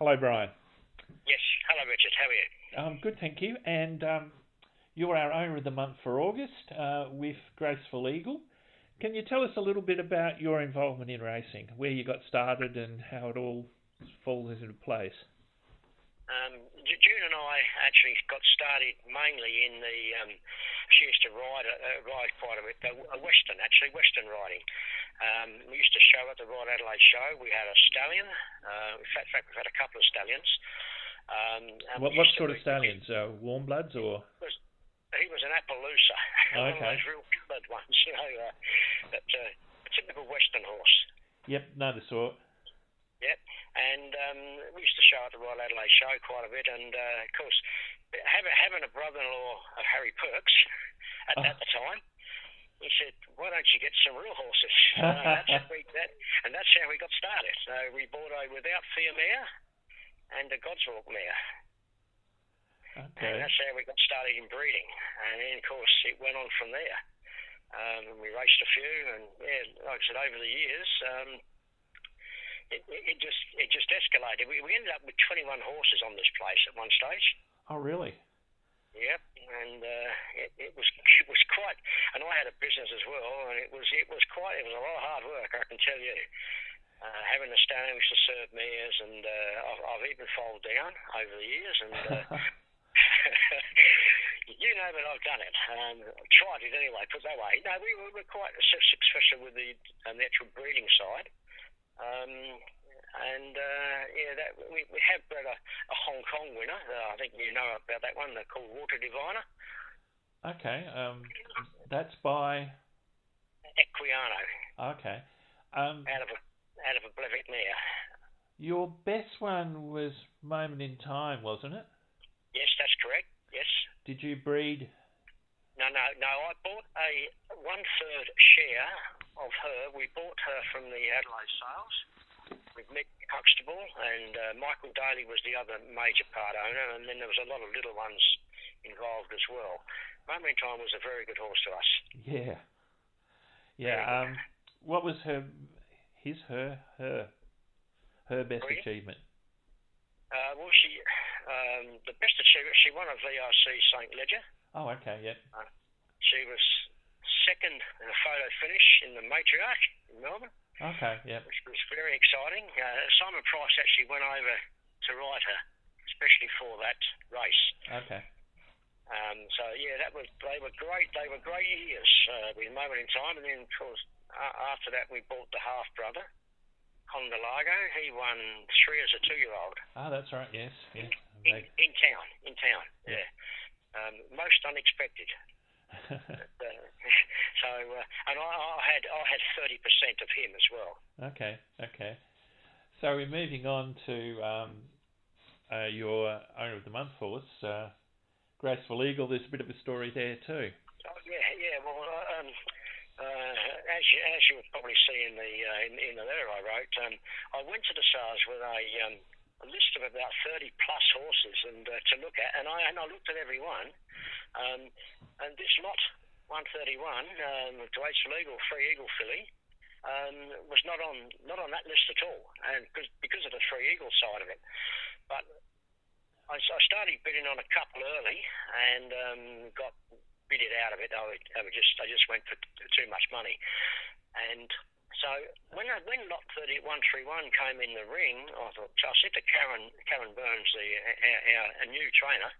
Hello, Brian. Yes. Hello, Richard. How are you? Good, thank you. And you're our Owner of the Month for August with Graceful Eagle. Can you tell us a little bit about your involvement in racing, where you got started and how it all falls into place? June and I actually got started mainly in the, she used to ride quite a bit, Western riding. We used to show at the Royal Adelaide Show. We had a stallion, in fact we've had a couple of stallions. What sort of stallions? Warm bloods or? He was an Appaloosa, okay. One of those real coloured ones, you know, a typical Western horse. Yep, no, the sort. Yep, and we used to show at the Royal Adelaide Show quite a bit, and of course, having a brother-in-law of Harry Perks at the time, he said, "Why don't you get some real horses?" And that's how we got started. So we bought a Without Fear mare and a Godswalk mare. Okay. And that's how we got started in breeding, and then of course it went on from there. And we raced a few, and yeah, like I said, over the years, it just escalated. We ended up with 21 horses on this place at one stage. Oh, really? Yep, and it was quite. And I had a business as well, and it was a lot of hard work, I can tell you. Having a stallion used to serve mares, and I've even folded down over the years, and you know that I've done it. I've tried it anyway, put that way. No, we were quite successful with the actual breeding side, we have bred a Hong Kong winner. I think you know about that one. They're called Water Diviner. Okay, that's by Equiano. Okay, out of a Blevic mare. Your best one was Moment in Time, wasn't it? Yes, that's correct, yes. Did you breed? No, I bought a 1/3 share of her. We bought her from the Adelaide sales with Mick Huxtable, and Michael Daly was the other major part owner, and then there was a lot of little ones involved as well. Moment in Time was a very good horse to us. Yeah. Yeah, what was her best achievement? Well, she the best achievement, she won a VRC St. Ledger. Oh, okay, yeah. She was second in a photo finish in the Matriarch in Melbourne. Okay, yeah. Which was very exciting. Simon Price actually went over to ride her, especially for that race. Okay. So yeah, they were great. They were great years with Moment in Time, and then of course. After that, we bought the half-brother, Condalago. He won 3 as a 2-year-old. Oh, that's right, yes. Yeah. In town, yeah. Yeah. Most unexpected. And I had 30% of him as well. Okay. So we're moving on to your Owner of the Month for us, Graceful Eagle. There's a bit of a story there too. Oh, yeah, well... as you would probably see in the in the letter I wrote, I went to the SARS with a list of about 30 plus horses and to look at, and I looked at every one, and this lot 131, Graceful Eagle, Free Eagle filly, was not on that list at all, and because of the Free Eagle side of it, but I started bidding on a couple early and got bidded out of it. I just went for too much money, and so when lot 131 came in the ring, I thought. So I said to Karen Burns, our new trainer,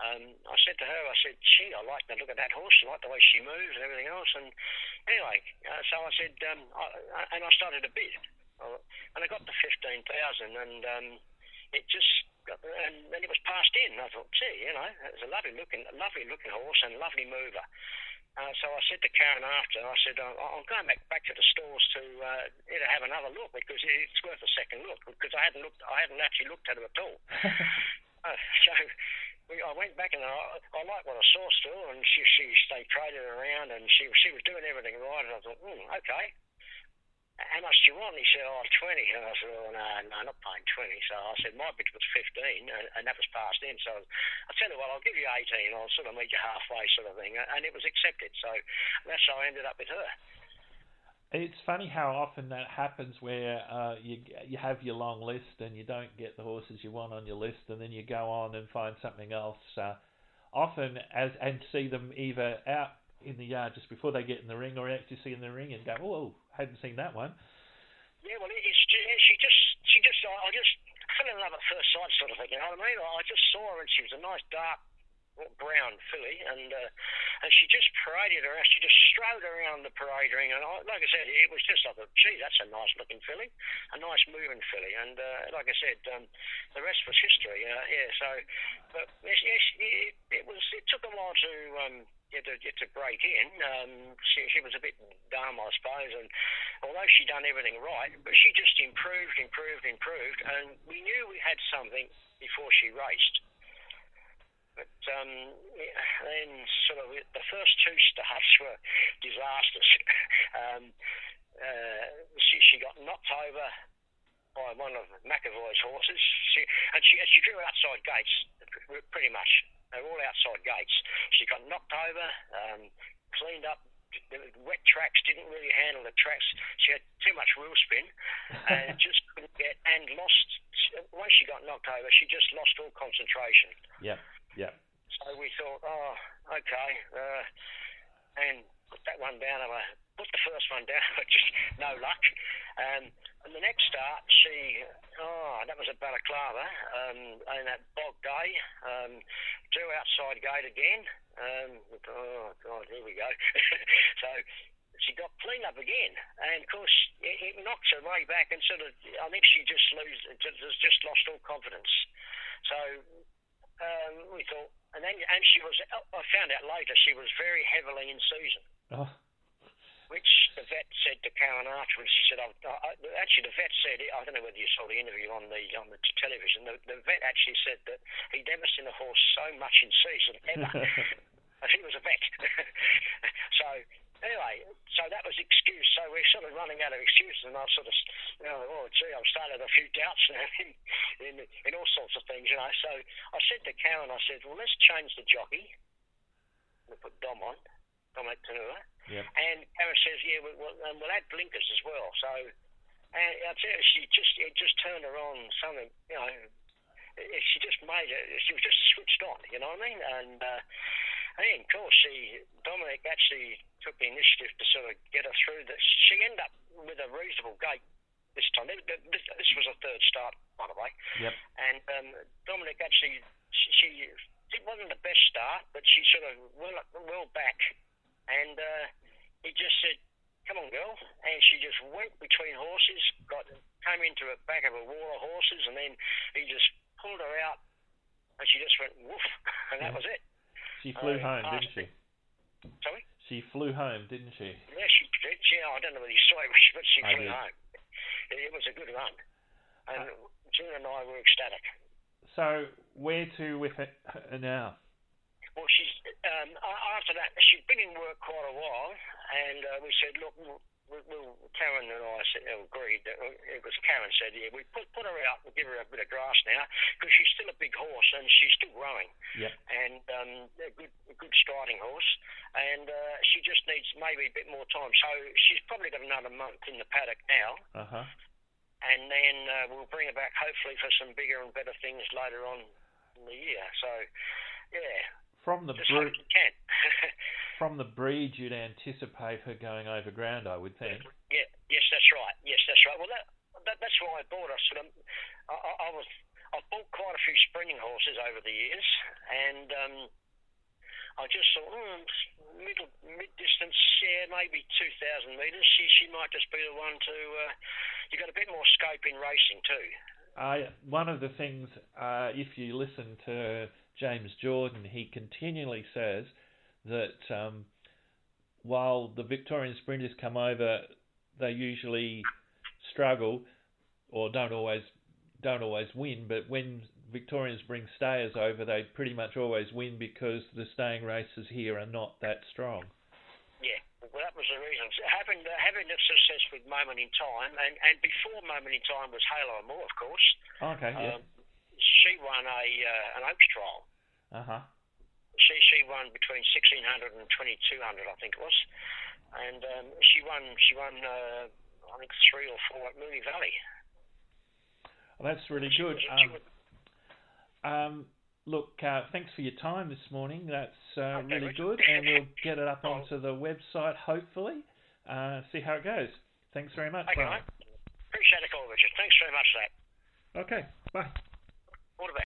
I said to her, gee, I like the look of that horse, I like the way she moves and everything else. And anyway, so I said, and I started a bid, and I got to 15,000, and it just. And it was passed in. I thought, gee, you know, it was a lovely looking horse and lovely mover. So I said to Karen after, I said, I'm going back to the stores to have another look because it's worth a second look because I hadn't actually looked at it at all. I went back and I liked what I saw still, and they traded around and she was doing everything right, and I thought, okay. How much do you want? He said, 20. And I said, no, not paying 20. So I said, my bid was 15, and that was passed in. So I tell you what, I'll give you 18. I'll sort of meet you halfway sort of thing. And it was accepted. So that's how I ended up with her. It's funny how often that happens, where you have your long list and you don't get the horses you want on your list, and then you go on and find something else. Often and see them either out in the yard just before they get in the ring, or actually see in the ring and go, oh, hadn't seen that one. Yeah, well, I just fell in love at first sight, sort of thing. You know what I mean? I just saw her, and she was a nice dark brown filly, and she just paraded her ass. She just strode around the parade ring, and like I said, it was just like, gee, that's a nice looking filly, a nice moving filly, and like I said, the rest was history. Yeah, so, but yes, it took a while to to break in. She was a bit dumb, I suppose, and although she done everything right, but she just improved, and we knew we had something before she raced. But then sort of the first two starts were disastrous. She got knocked over by one of McAvoy's horses. She drew outside gates, pretty much. They were all outside gates. She got knocked over, cleaned up. The wet tracks, didn't really handle the tracks. She had too much wheel spin, and just couldn't get, and lost. Once she got knocked over, she just lost all concentration. Yeah. So we thought, oh, okay, and put that one down. Put the first one down, but just no luck. And the next start, that was at Balaclava, and that bog day, drew outside gate again. Oh God, here we go. So she got cleaned up again, and of course it knocked her way back, and sort of, I think she just lost all confidence. So we thought, and she was, I found out later, she was very heavily in season. Oh. Which the vet said to Karen afterwards. She said, actually, the vet said, I don't know whether you saw the interview on the television. The vet actually said that he'd never seen a horse so much in season ever. I think it was a vet. So anyway, so that was excuse. So we're sort of running out of excuses, and I sort of, I've started a few doubts now in all sorts of things, you know. So I said to Karen, I said, well, let's change the jockey. We put Dominic to her. Yep. And Karen says, yeah, we'll add blinkers as well. So, and I tell you, it just turned her on something, you know. She just made it. She was just switched on, you know what I mean? And then, of course, Dominic actually took the initiative to sort of get her through this. She ended up with a reasonable gate this time. This was a third start, by the way. Yep. And Dominic actually, it wasn't the best start, but she sort of well back. And he just said, come on, girl. And she just went between horses, came into the back of a wall of horses, and then he just pulled her out, and she just went, woof, and that was it. She flew home, didn't she? Sorry? She flew home, didn't she? Yeah, she did. I don't know whether you saw it, but she flew home. It was a good run. And June and I were ecstatic. So where to with her now? Well, she's after that, she'd been in work quite a while, and we said, look, Karen and I agreed that it was Karen said, yeah, we put her out and give her a bit of grass now, because she's still a big horse and she's still growing. Yeah. And a good striding horse, and she just needs maybe a bit more time. So she's probably got another month in the paddock now. Uh-huh. And then we'll bring her back hopefully for some bigger and better things later on in the year. So, yeah. From the breed, you'd anticipate her going over ground, I would think. Yeah. Yes, that's right. Well, that's why I bought her. Sort of, I've bought quite a few sprinting horses over the years, and I just thought, mid distance, maybe 2,000 metres. She might just be the one to. You got a bit more scope in racing too. One of the things, if you listen to James Jordan, he continually says that while the Victorian sprinters come over, they usually struggle or don't always win. But when Victorians bring stayers over, they pretty much always win because the staying races here are not that strong. Yeah. Well, that was the reason. Having the success with Moment in Time, and before Moment in Time was Halo and Moore, of course. Okay, yeah. She won an Oaks trial. Uh-huh. She won between 1,600 and 2,200, I think it was. and she won I think 3 or 4 at Moonee Valley. Well, that's really good. Look, thanks for your time this morning. That's really good, and we'll get it up onto the website hopefully. See how it goes. Thanks very much. Okay, Brian. Appreciate the call, Richard. Thanks very much for that. Okay, bye. All the best.